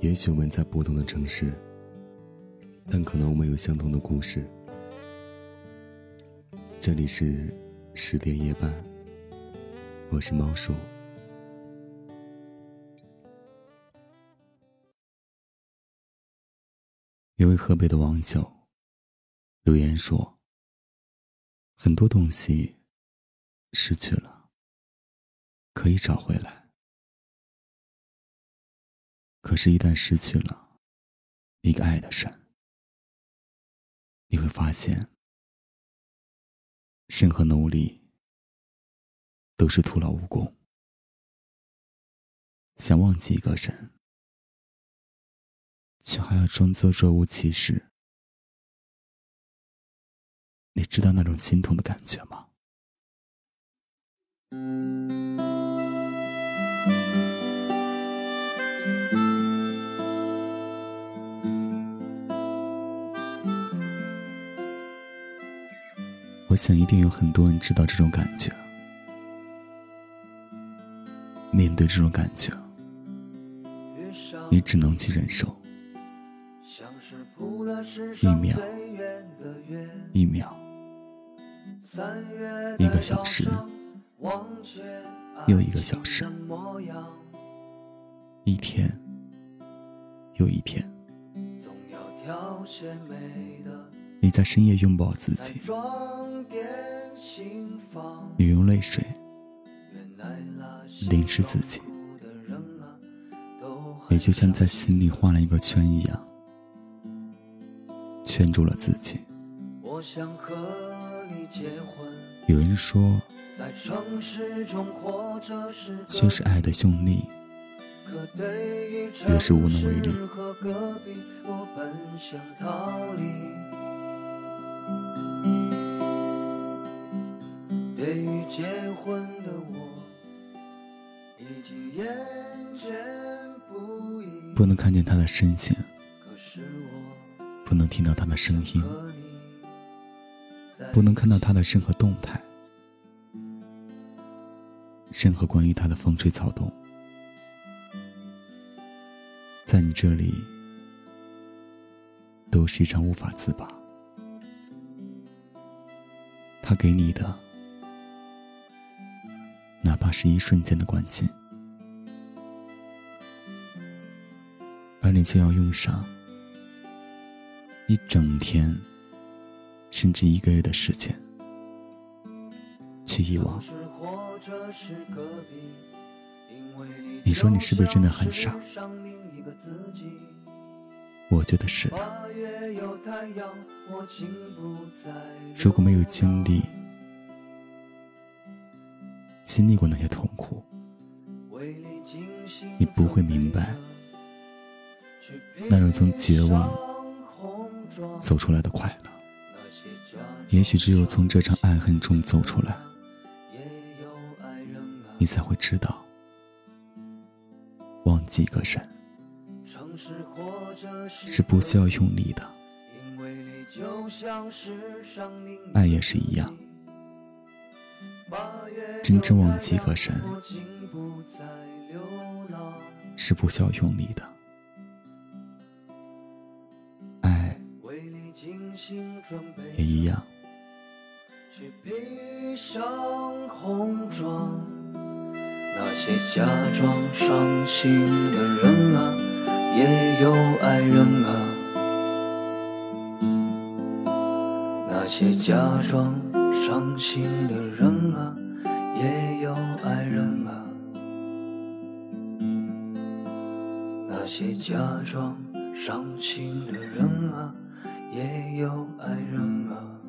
也许我们在不同的城市，但可能我们有相同的故事。这里是10点夜半，我是猫叔。一位河北的网友留言说，很多东西失去了可以找回来，可是一旦失去了一个爱的人，你会发现任何努力都是徒劳无功。想忘记一个人，却还要装作若无其事，你知道那种心痛的感觉吗？我想一定有很多人知道这种感觉。面对这种感觉，你只能去忍受，一秒一个小时又一个小时，一天又一天，你在深夜拥抱自己，你用泪水淋湿自己，也就像在心里画了一个圈一样，圈住了自己。有人说，越是爱的用力，越是无能为力。对于结婚的我，已经厌倦不已。不能看见他的身形，不能听到他的声音，不能看到他的任何动态，任何关于他的风吹草动。在你这里，都是一场无法自拔。他给你的，哪怕是一瞬间的关心，而你却要用上一整天甚至1个月的时间去遗忘。你说你是不是真的很傻？我觉得是的。如果没有经历过那些痛苦，你不会明白那种从绝望走出来的快乐。也许只有从这场爱恨中走出来，你才会知道，忘记一个人是不需要用力的。爱也是一样，真正忘记一个人是不需要用力的。也一样，去披上红妆，那些假装伤心的人啊，也有爱人啊，那些假装伤心的人啊，也有爱人啊，那些假装伤心的人啊，也有爱人啊。